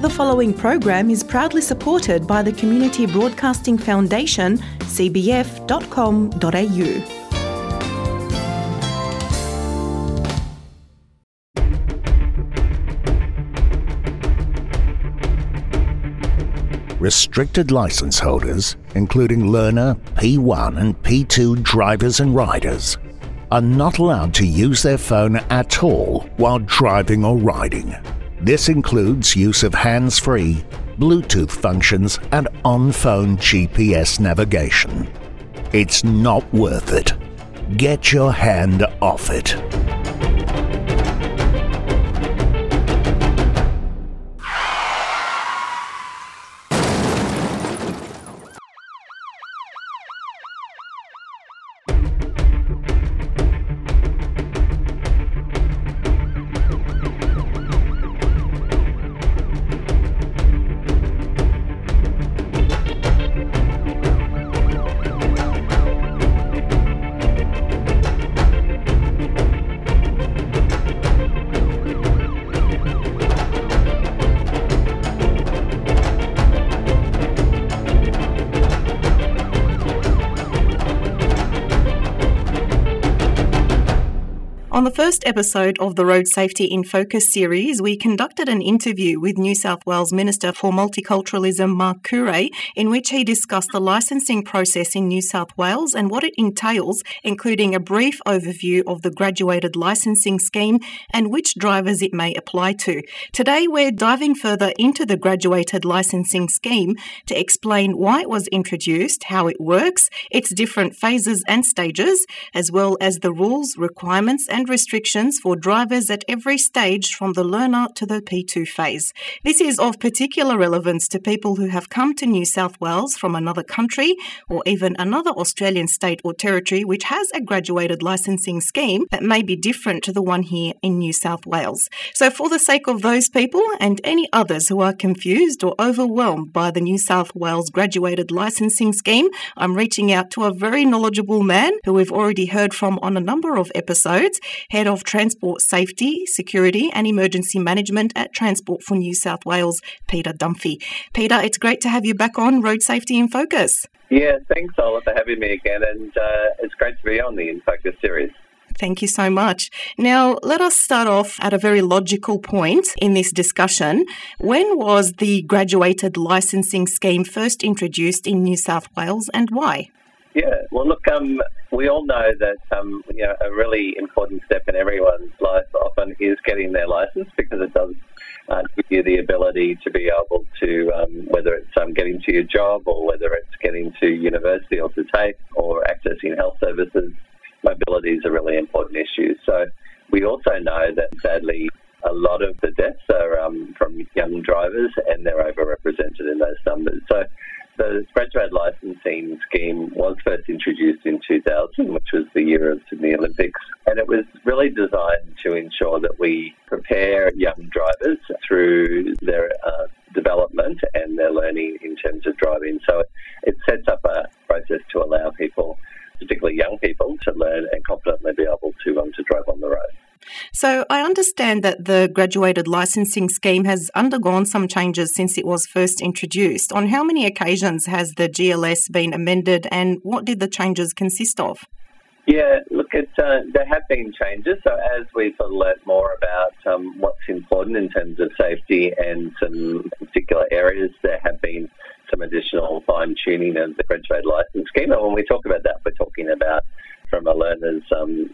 The following program is proudly supported by the Community Broadcasting Foundation, cbf.com.au. Restricted licence holders, including learner, P1 and P2 drivers and riders, are not allowed to use their phone at all while driving or riding. This includes use of hands-free, Bluetooth functions and on-phone GPS navigation. It's not worth it. Get your hand off it. On the first episode of the Road Safety in Focus series, we conducted an interview with New South Wales Minister for Multiculturalism, Mark Curay, in which he discussed the licensing process in New South Wales and what it entails, including a brief overview of the graduated licensing scheme and which drivers it may apply to. Today, we're diving further into the graduated licensing scheme to explain why it was introduced, how it works, its different phases and stages, as well as the rules, requirements and restrictions for drivers at every stage from the learner to the P2 phase. This is of particular relevance to people who have come to New South Wales from another country or even another Australian state or territory which has a graduated licensing scheme that may be different to the one here in New South Wales. So for the sake of those people and any others who are confused or overwhelmed by the New South Wales graduated licensing scheme, I'm reaching out to a very knowledgeable man who we've already heard from on a number of episodes, Head of Transport Safety, Security and Emergency Management at Transport for New South Wales, Peter Dumphy. Peter, it's great to have you back on Road Safety in Focus. Yeah, thanks, Ola, for having me again, and it's great to be on the In Focus series. Thank you so much. Now, let us start off at a very logical point in this discussion. When was the graduated licensing scheme first introduced in New South Wales and why? Yeah, well, look, we all know that a really important step in everyone's life often is getting their licence, because it does give you the ability to be able to, whether it's getting to your job or whether it's getting to university or to TAFE or accessing health services, mobility is a really important issue. So we also know that, sadly, a lot of the deaths are from young drivers, and they're overrepresented in those numbers. So the graduated licensing scheme was first introduced in 2000, which was the year of Sydney Olympics, and it was really designed to ensure that we prepare young drivers through their development and their learning in terms of driving. So it sets up a process to allow people, particularly young people, to learn and confidently be able to drive on the road. So I understand that the graduated licensing scheme has undergone some changes since it was first introduced. On how many occasions has the GLS been amended, and what did the changes consist of? Yeah, look, there have been changes. So as we've learnt more about what's important in terms of safety and some particular areas, there have been some additional fine-tuning of the graduated licence scheme. And when we talk about that, we're talking about from a learner's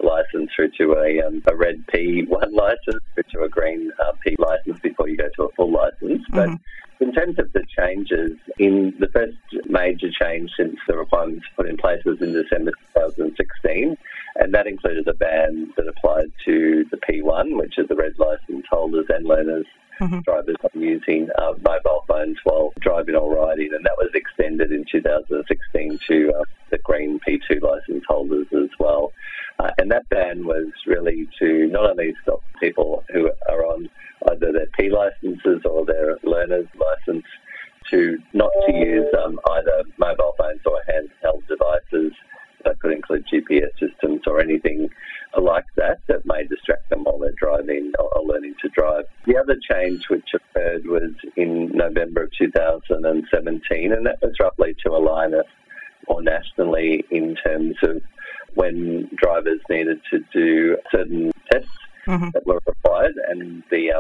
licence through to a red P1 licence through to a green P licence before you go to a full licence. Mm-hmm. But in terms of the changes, in the first major change since the requirements put in place was in December 2016, and that included a ban that applied to the P1, which is the red licence holders and learners, mm-hmm. drivers using mobile phones while driving or riding, and that was extended in 2016 to the green P2 licence holders as well. And that ban was really to not only stop people who are on either their P licences or their learner's licence to not to use either mobile phones or handheld devices. That could include GPS systems or anything like that may distract them while they're driving or learning to drive. The other change which occurred was in November of 2017, and that was roughly to align us more nationally in terms of when drivers needed to do certain tests that were required, and the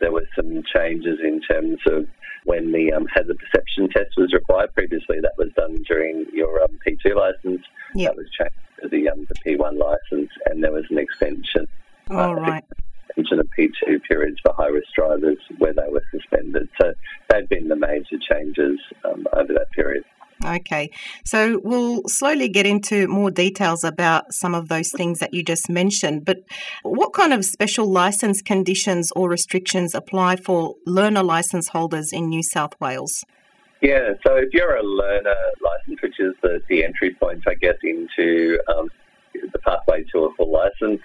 there were some changes in terms of when the hazard perception test was required. Previously, that was done during your P2 licence. Yep. That was changed to the P1 licence, and there was an extension. Extension of P2 periods for high-risk drivers where they were suspended. So they've been the major changes over that period. Okay, so we'll slowly get into more details about some of those things that you just mentioned, but what kind of special licence conditions or restrictions apply for learner licence holders in New South Wales? Yeah, so if you're a learner licence, which is the entry point, I guess, into the pathway to a full licence,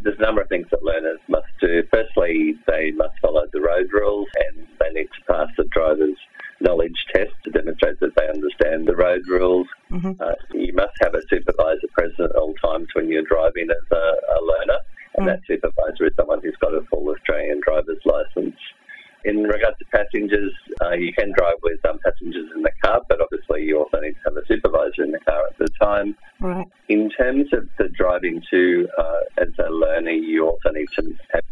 there's a number of things that learners must do. Firstly, they must follow the road rules and they need to pass the driver's knowledge test to demonstrate that they understand the road rules. You must have a supervisor present at all times when you're driving as a learner, and that supervisor is someone who's got a full Australian driver's licence. In regards to passengers, you can drive with passengers in the car, but obviously you also need to have a supervisor in the car at the time. Right. In terms of the driving too, as a learner, you also need to have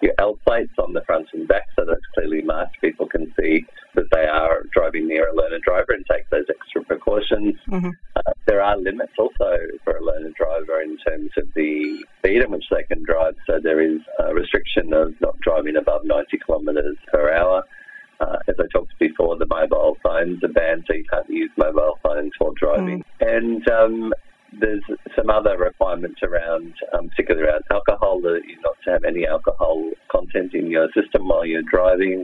your L plates on the front and back, so that's clearly marked. People can see that they are driving near a learner driver and take those extra precautions. There are limits also for a learner driver in terms of the speed in which they can drive, so there is a restriction of not driving above 90 kilometres per hour. As I talked before, the mobile phones are banned, so you can't use mobile phones while driving. And there's some other requirements around, particularly around alcohol, that you're not to have any alcohol content in your system while you're driving.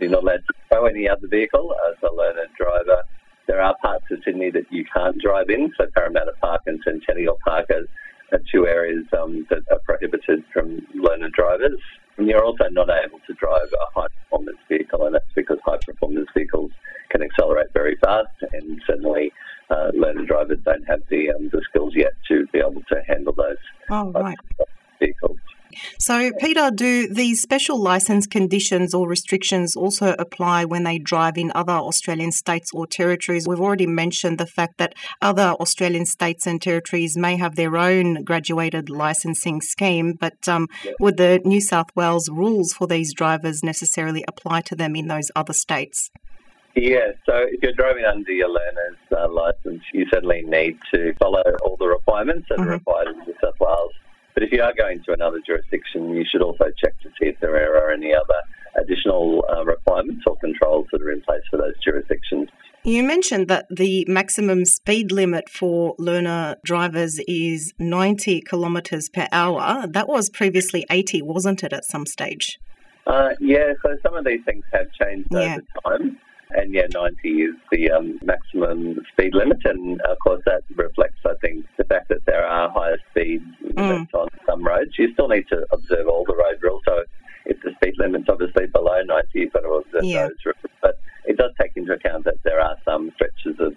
You're not allowed to tow any other vehicle as a learner driver. There are parts of Sydney that you can't drive in, so Parramatta Park and Centennial Park are two areas that are prohibited from learner drivers. And you're also not able to drive a high-performance vehicle, and that's because high-performance vehicles can accelerate very fast, and certainly learner drivers don't have the skills yet to be able to handle those vehicles. So, Peter, do these special licence conditions or restrictions also apply when they drive in other Australian states or territories? We've already mentioned the fact that other Australian states and territories may have their own graduated licensing scheme, but would the New South Wales rules for these drivers necessarily apply to them in those other states? Yeah, so if you're driving under your learner's licence, you certainly need to follow all the requirements that are required in New South Wales. But if you are going to another jurisdiction, you should also check to see if there are any other additional requirements or controls that are in place for those jurisdictions. You mentioned that the maximum speed limit for learner drivers is 90 kilometres per hour. That was previously 80, wasn't it, at some stage? Yeah, so some of these things have changed over time. And 90 is the maximum speed limit, and of course that reflects, I think, the fact that there are higher speed limits on some roads. You still need to observe all the road rules, so if the speed limit's obviously below 90, you've got to observe those rules. But it does take into account that there are some stretches of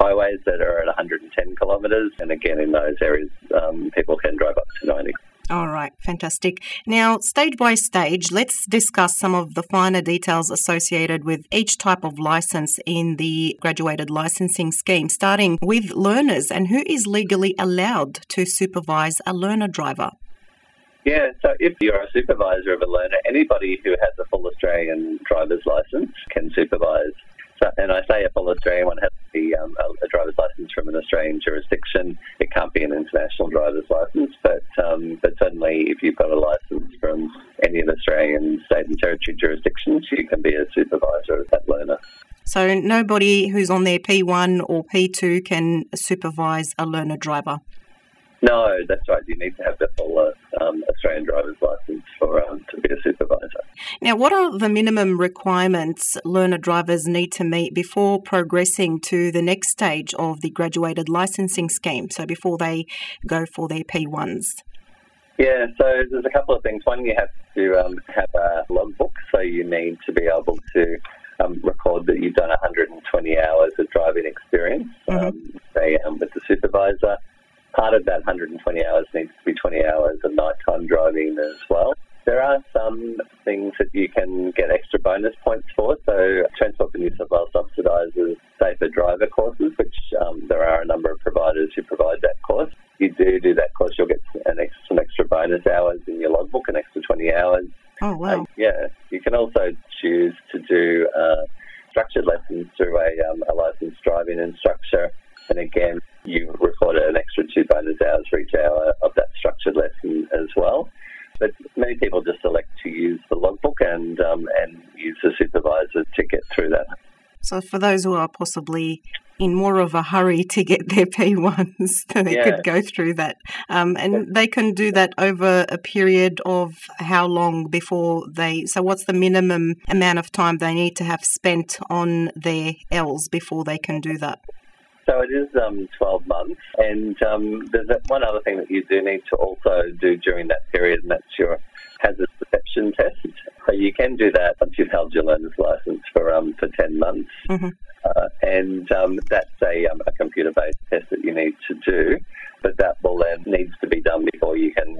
highways that are at 110 kilometres, and again in those areas people can drive up to 90. All right, fantastic. Now, stage by stage, let's discuss some of the finer details associated with each type of licence in the graduated licensing scheme, starting with learners and who is legally allowed to supervise a learner driver. Yeah, so if you're a supervisor of a learner, anybody who has a full Australian driver's licence can supervise. So, and I say a full Australian, one has to be a driver's licence from an Australian jurisdiction. It can't be an international driver's licence, but certainly if you've got a licence from any of the Australian state and territory jurisdictions, you can be a supervisor of that learner. So nobody who's on their P1 or P2 can supervise a learner driver? No, that's right. You need to have the full Australian driver's licence for to be a supervisor. Now, what are the minimum requirements learner drivers need to meet before progressing to the next stage of the graduated licensing scheme, so before they go for their P1s? Yeah, so there's a couple of things. One, you have to have a logbook, so you need to be able to record that you've done 120 hours of driving experience with the supervisor. Part of that 120 hours needs to be 20 hours of nighttime driving as well. some things that you can get extra bonus points for. So Transport for New South Wales subsidises safer driver courses, which there are a number of providers who provide that course. If you do that course, you'll get some extra bonus hours in your logbook, an extra 20 hours. Oh, wow. Yeah. You can also choose to do structured lessons through a licensed driving instructor. And again, you record an extra 2 bonus hours for each hour of that structured lesson as well. But many people just elect to use the logbook and use the supervisor to get through that. So for those who are possibly in more of a hurry to get their P1s, they could go through that. They can do that over a period of how long before they... So what's the minimum amount of time they need to have spent on their Ls before they can do that? So it is 12 months, and there's one other thing that you do need to also do during that period, and that's your hazard perception test. So you can do that once you've held your learner's licence for 10 months, and that's a computer-based test that you need to do, but that will then needs to be done before you can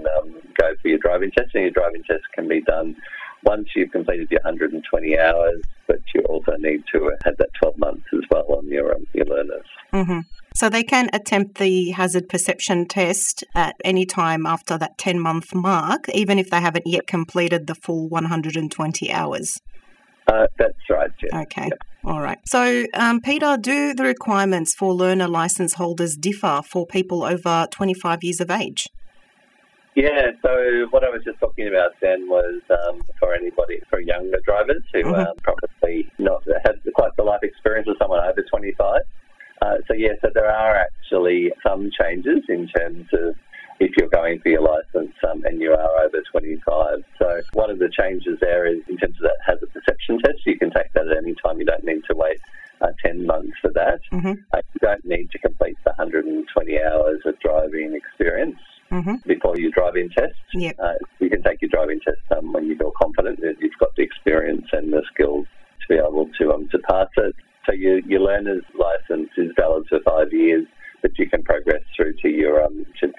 go for your driving test, and your driving test can be done once you've completed your 120 hours, but you also need to have that 12 months as well on your learners. Mm-hmm. So they can attempt the hazard perception test at any time after that 10-month mark, even if they haven't yet completed the full 120 hours? That's right, yeah. Okay. Yep. All right. So, Peter, do the requirements for learner licence holders differ for people over 25 years of age? Yeah, so what I was just talking about then was for younger drivers who are probably not had quite the life experience of someone over 25. So there are actually some changes in terms of if you're going for your licence and you are over 25. So one of the changes there is in terms of that hazard perception test, you can take that at any time. You don't need to wait 10 months for that. Mm-hmm. You don't need to complete the 120 hours of driving experience. Mm-hmm. Before your driving test. Yep. You can take your driving test when you feel confident that you've got the experience and the skills to be able to pass it. So your learner's licence is valid for 5 years, but you can progress through to your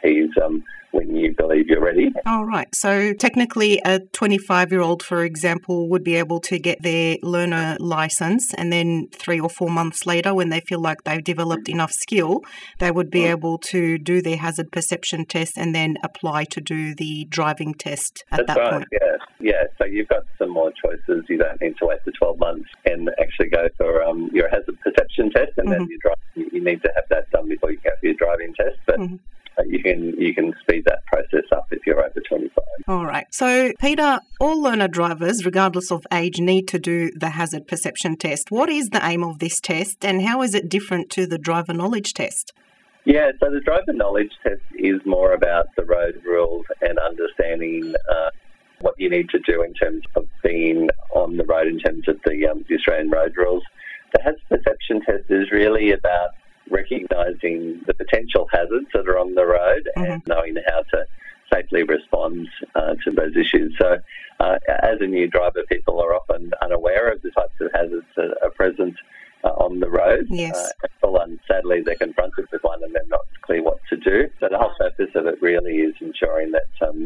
P's when you believe you're ready. All right. So technically a 25-year-old, for example, would be able to get their learner licence, and then 3 or 4 months later, when they feel like they've developed enough skill, they would be able to do their hazard perception test and then apply to do the driving test at that point. That's right, yeah. So you've got some more choices. You don't need to wait for 12 months and actually go for your hazard perception test, and then you need to have that done before you go for your driving test. But you can speed that process up if you're over 25. All right. So, Peter, all learner drivers, regardless of age, need to do the hazard perception test. What is the aim of this test, and how is it different to the driver knowledge test? Yeah, so the driver knowledge test is more about the road rules and understanding what you need to do in terms of being on the road in terms of the Australian road rules. The hazard perception test is really about recognising the potential hazards that are on the road and knowing how to safely respond to those issues. So as a new driver, people are often unaware of the types of hazards that are present on the road. Yes. Sadly, they're confronted with one and they're not clear what to do. So the whole purpose of it really is ensuring that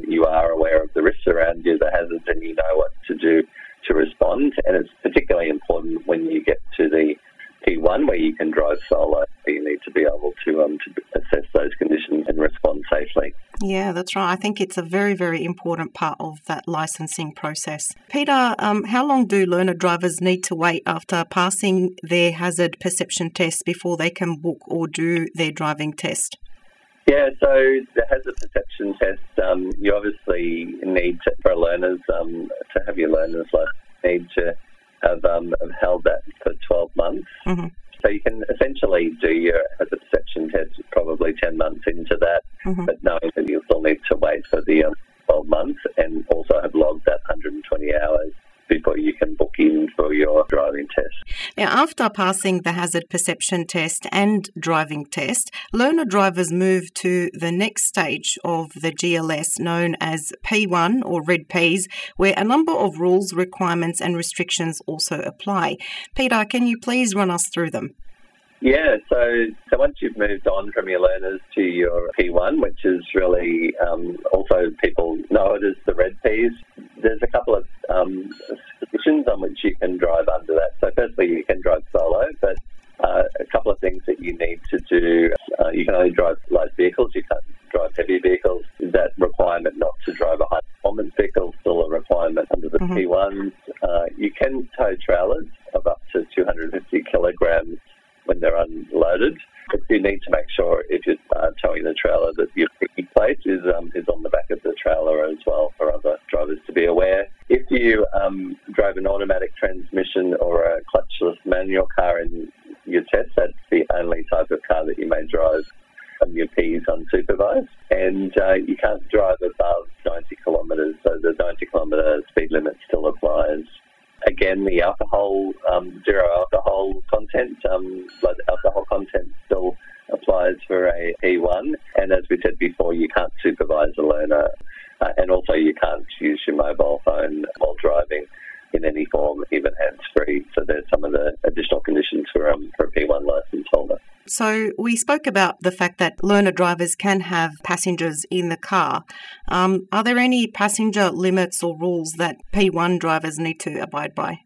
you are aware of the risks around you, the hazards, and you know what to do to respond. And it's particularly important when you get to the P1, where you can drive solo, but you need to be able to assess those conditions and respond safely. Yeah, that's right. I think it's a very, very important part of that licensing process. Peter, how long do learner drivers need to wait after passing their hazard perception test before they can book or do their driving test? Yeah, so the hazard perception test, you obviously need to, for learners, to have your learner's license, need to have held that for 12 months. Mm-hmm. So you can essentially do your hazard perception test probably 10 months into that, but knowing that you'll still need to wait for the 12 months and also have logged that 120 hours before you can book in for your driving test. Now, after passing the hazard perception test and driving test, learner drivers move to the next stage of the GLS known as P1 or Red Ps, where a number of rules, requirements and restrictions also apply. Peter, can you please run us through them? Yeah, so once you've moved on from your learners to your P1, which is really also people know it as the red Ps, there's a couple of positions on which you can drive under that. So firstly, you can drive solo, but a couple of things that you need to do, you can only drive light vehicles, you can't drive heavy vehicles. That requirement not to drive a high-performance vehicle is still a requirement under the P1s. You can tow trailers of up to 250 kilograms when they're unloaded, but you need to make sure if you're towing the trailer that your picking plate is on the back of the trailer as well, for other drivers to be aware. If you drive an automatic transmission or a clutchless manual car in your test, that's the only type of car that you may drive from your Ps unsupervised, and you can't drive above 90 kilometres, so the 90-kilometre speed limit still applies. Again, the alcohol, zero alcohol content, blood alcohol content still applies for a P1. And as we said before, you can't supervise a learner. And also you can't use your mobile phone while driving in any form, even hands-free. So there's some of the additional conditions for a P1 licence holder. So we spoke about the fact that learner drivers can have passengers in the car. Are there any passenger limits or rules that P1 drivers need to abide by?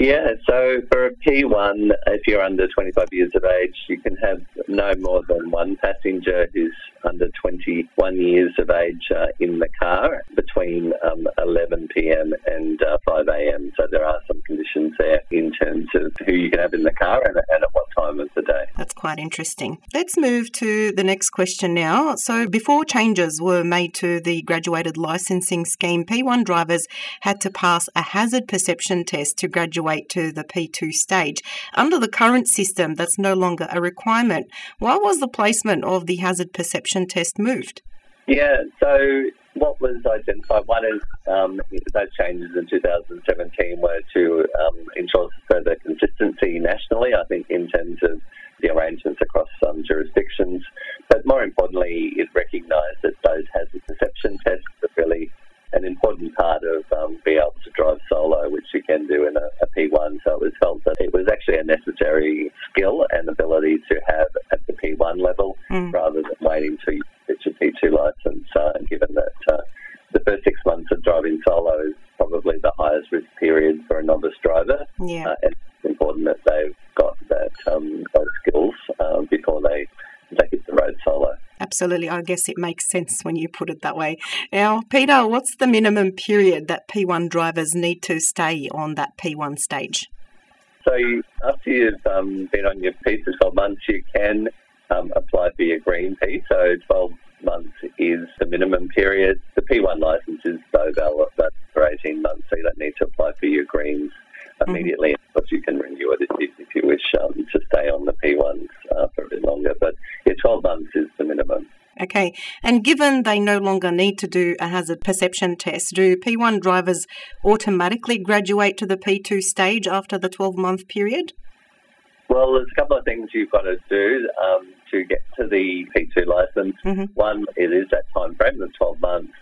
Yeah, so for a P1, if you're under 25 years of age, you can have no more than one passenger who's under 21 years of age in the car between 11pm and 5am. So there are some conditions there in terms of who you can have in the car and at what time of the day. That's quite interesting. Let's move to the next question now. So before changes were made to the graduated licensing scheme, P1 drivers had to pass a hazard perception test to graduate to the P2 stage. Under the current system, that's no longer a requirement. Why was the placement of the hazard perception test moved? Yeah, so what was identified, one is those changes in 2017 were to ensure further consistency nationally, I think, in terms of the arrangements across some jurisdictions. But more importantly, it recognised that those hazard perception tests are really an important part of being able to drive solo, which you can do in a P1. So it was felt that it was actually a necessary skill and ability to have at the P1 level rather than waiting till you get your P2 licence, given that the first 6 months of driving solo is probably the highest risk period for a novice driver. Yeah. And it's important that they've got that those skills before they hit the road solo. Absolutely. I guess it makes sense when you put it that way. Now, Peter, what's the minimum period that P1 drivers need to stay on that P1 stage? So after you've been on your P for 12 months, you can apply for your green P. So 12 months is the minimum period. The P1 licence is so valid for 18 months, so you don't need to apply for your greens immediately. Of course, you can renew it if you wish to stay on the P1s for a bit longer, but 12 months is the minimum. Okay, and given they no longer need to do a hazard perception test, do P1 drivers automatically graduate to the P2 stage after the 12-month period? Well, there's a couple of things you've got to do to get to the P2 licence. One, it is that time frame, the 12 months.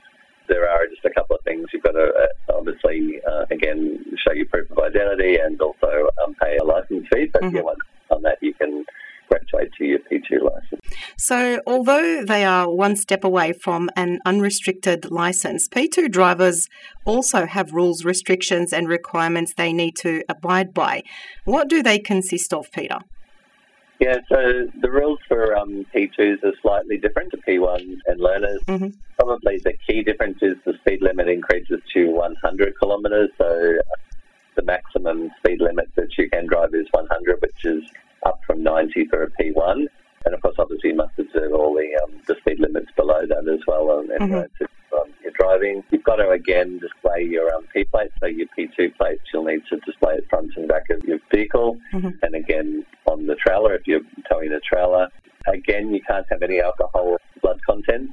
There are just a couple of things you've got to obviously, again, show your proof of identity and also pay a licence fee, but once on that you can graduate to your P2 licence. So although they are one step away from an unrestricted licence, P2 drivers also have rules, restrictions and requirements they need to abide by. What do they consist of, Peter? Yeah, so the rules for P2s are slightly different to P1s and learners. Probably the key difference is the speed limit increases to 100 kilometres, so the maximum speed limit that you can drive is 100, which is up from 90 for a P1. And of course, obviously, you must observe all the speed limits below that as well on any roads you're driving. You've got to, again, display your P plate. So your P2 plates, you'll need to display it front and back of your vehicle. And again, on the trailer, if you're towing a trailer. Again, you can't have any alcohol or blood content.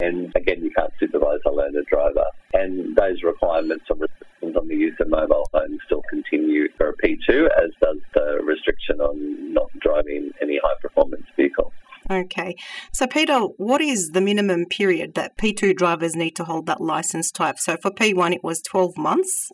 And again, you can't supervise a learner driver. And those requirements or restrictions on the use of mobile phones still continue for a P2, as does the restriction on not driving any high-performance vehicle. Okay. So, Peter, what is the minimum period that P2 drivers need to hold that licence type? So for P1, it was 12 months.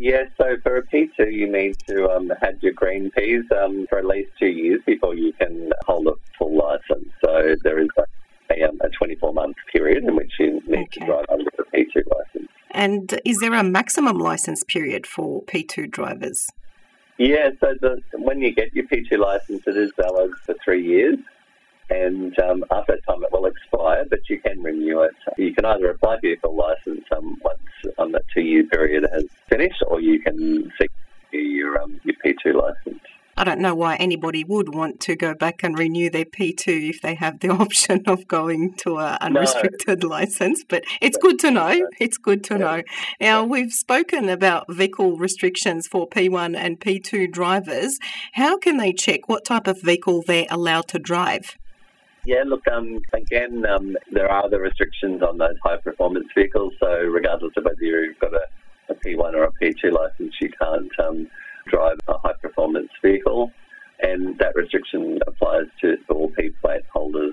Yeah, so for a P2, you need to have your green peas for at least 2 years before you can hold a full licence. So there is a 24-month period in which you need to drive under a P2 licence. And is there a maximum licence period for P2 drivers? Yeah, so when you get your P2 licence, it is valid for 3 years. And after that time, it will expire, but you can renew it. You can either apply for your full licence once that 2 year period has finished, or you can seek your P2 licence. I don't know why anybody would want to go back and renew their P2 if they have the option of going to an unrestricted licence, but it's good to know. It's good to know. Now, we've spoken about vehicle restrictions for P1 and P2 drivers. How can they check what type of vehicle they're allowed to drive? Yeah, look, again, there are the restrictions on those high-performance vehicles, so regardless of whether you've got a P1 or a P2 licence, you can't drive a high-performance vehicle, and that restriction applies to all P plate holders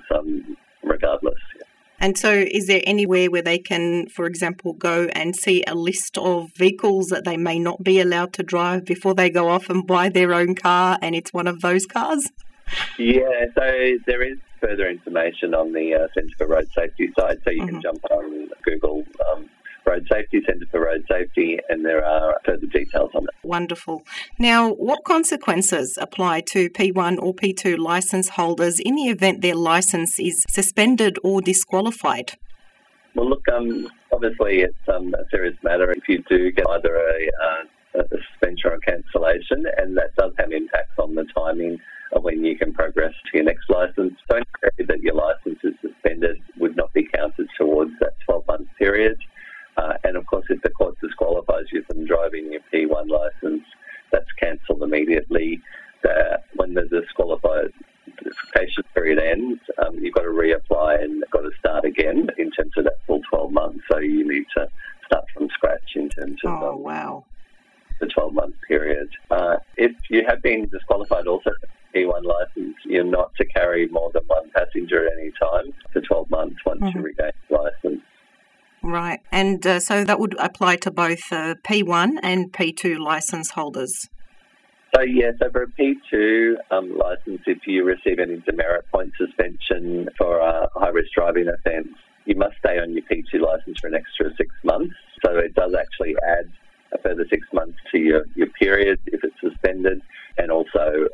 regardless. And so is there anywhere where they can, for example, go and see a list of vehicles that they may not be allowed to drive before they go off and buy their own car, and it's one of those cars? Yeah, so there is further information on the Centre for Road Safety site, so you can jump on Google Road Safety, Centre for Road Safety, and there are further details on it. Wonderful. Now, what consequences apply to P1 or P2 licence holders in the event their licence is suspended or disqualified? Well, look, obviously it's a serious matter if you do get either a suspension or cancellation, and that does have impacts on the timing of when you can progress to your next licence. So any period that your licence is suspended would not be counted towards that 12-month period. And of course, if the court disqualifies you from driving your P1 licence, that's cancelled immediately. When the disqualification period ends, you've got to reapply and got to start again in terms of that full 12 months. So you need to start from scratch in terms of the 12-month period. If you have been disqualified also for P1 licence, you're not to carry more than one passenger at any time for 12 months once you regain your licence. Right, and so that would apply to both P1 and P2 licence holders? So, yeah, so for a P2 licence, if you receive an demerit point suspension for a high-risk driving offence, you must stay on your P2 licence for an extra 6 months. So it does actually add a further 6 months to your period if it's suspended, and also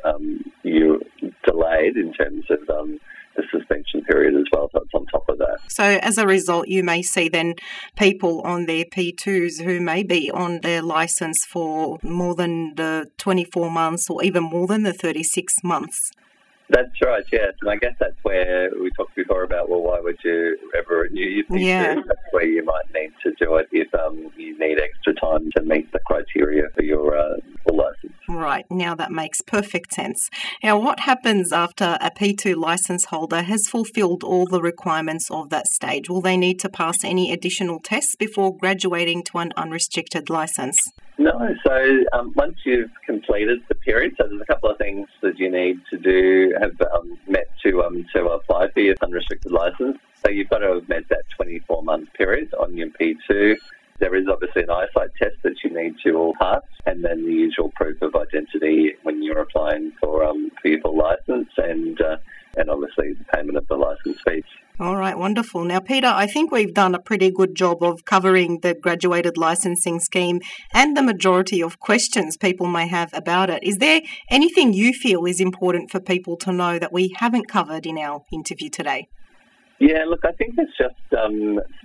you're delayed in terms of the suspension period as well, so it's on top of that. So as a result, you may see then people on their P2s who may be on their licence for more than the 24 months or even more than the 36 months. That's right, yes. And I guess that's where we talked before about, well, why would you ever renew your P2? Yeah. That's where you might need to do it if you need extra time to meet the criteria for your full licence. Right. Now that makes perfect sense. Now, what happens after a P2 licence holder has fulfilled all the requirements of that stage? Will they need to pass any additional tests before graduating to an unrestricted licence? No, so once you've completed the period, so there's a couple of things that you need to do, have met to apply for your unrestricted licence. So you've got to have met that 24-month period on your P2. There is obviously an eyesight test that you need to all pass, and then the usual proof of identity when you're applying for your full licence, and obviously the payment of the licence fees. All right, wonderful. Now, Peter, I think we've done a pretty good job of covering the graduated licensing scheme and the majority of questions people may have about it. Is there anything you feel is important for people to know that we haven't covered in our interview today? Yeah, look, I think it's just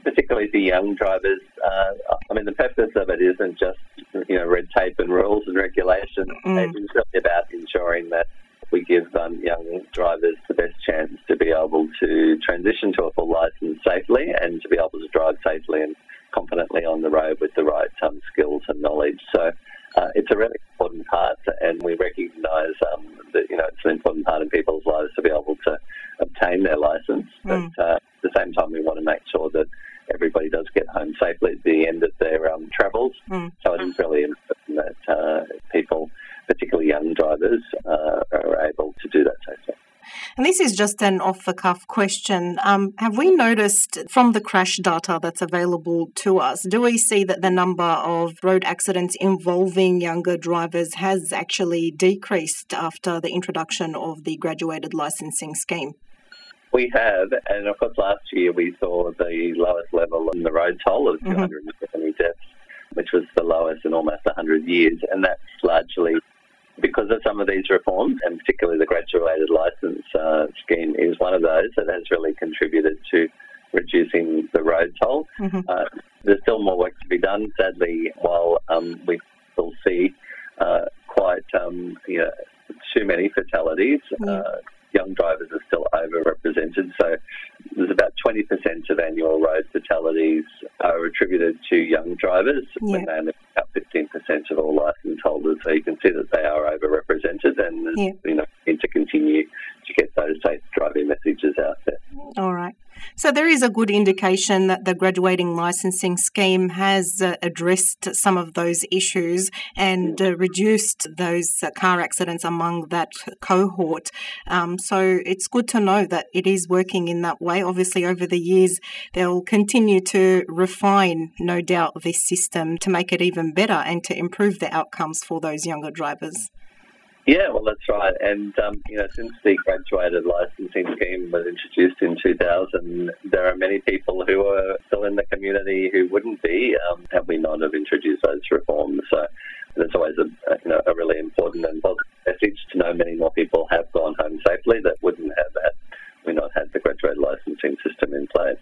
particularly for young drivers. I mean, the purpose of it isn't just, red tape and rules and regulations. It's really about ensuring that we give young drivers the best chance to be able to transition to a full licence safely and to be able to drive safely and confidently on the road with the right skills and knowledge. So it's a really important part, and we recognise that it's an important part in people's lives to be able to obtain their licence. But at the same time, we want to make sure that everybody does get home safely at the end of their travels. So it's really important that people, particularly young drivers, are able to do that safely. And this is just an off-the-cuff question. Have we noticed from the crash data that's available to us, do we see that the number of road accidents involving younger drivers has actually decreased after the introduction of the graduated licensing scheme? We have, and of course last year we saw the lowest level in the road toll of 270 deaths, which was the lowest in almost 100 years, and that's largely because of some of these reforms, and particularly the graduated licence scheme is one of those that has really contributed to reducing the road toll. There's still more work to be done, sadly, while we still see too many fatalities. Young drivers are still overrepresented, so there's about 20% of annual road fatalities are attributed to young drivers when they only about 15% of all licence holders. So you can see that they are overrepresented, and you know, need to continue to get those safe driving messages out there. All right. So there is a good indication that the graduating licensing scheme has addressed some of those issues and reduced those car accidents among that cohort. So it's good to know that it is working in that way. Obviously, over the years, they'll continue to refine, no doubt, this system to make it even better and to improve the outcomes for those younger drivers. Yeah, well, that's right. And, since the graduated licensing scheme was introduced in 2000, there are many people who are still in the community who wouldn't be had we not have introduced those reforms. So that's always a really important and positive message to know many more people have gone home safely that wouldn't have that. We not had the graduated licensing system in place.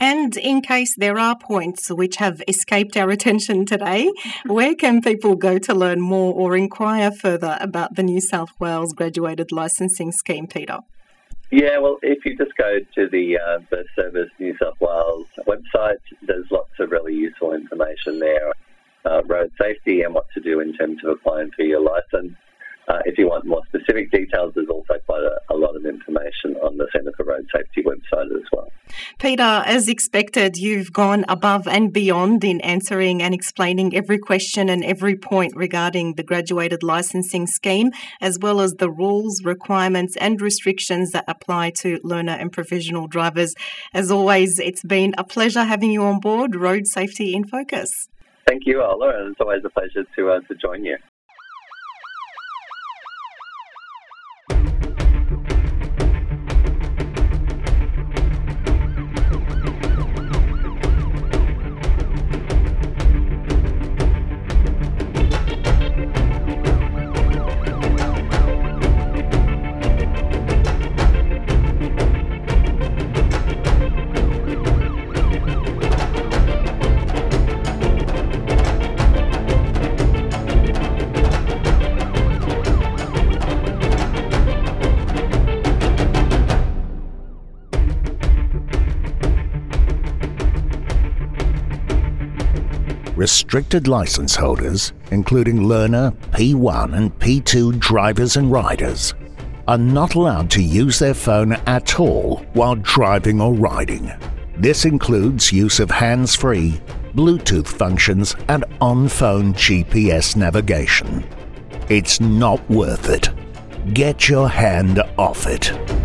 And in case there are points which have escaped our attention today, where can people go to learn more or inquire further about the New South Wales graduated licensing scheme, Peter? Yeah, well, if you just go to the Service New South Wales website, there's lots of really useful information there, road safety and what to do in terms of applying for your licence. If you want more specific details, there's also quite a lot of information on the Centre for Road Safety website as well. Peter, as expected, you've gone above and beyond in answering and explaining every question and every point regarding the graduated licensing scheme, as well as the rules, requirements and restrictions that apply to learner and provisional drivers. As always, it's been a pleasure having you on board Road Safety in Focus. Thank you, Ola, and it's always a pleasure to join you. Restricted licence holders, including learner, P1 and P2 drivers and riders, are not allowed to use their phone at all while driving or riding. This includes use of hands-free, Bluetooth functions and on-phone GPS navigation. It's not worth it. Get your hand off it.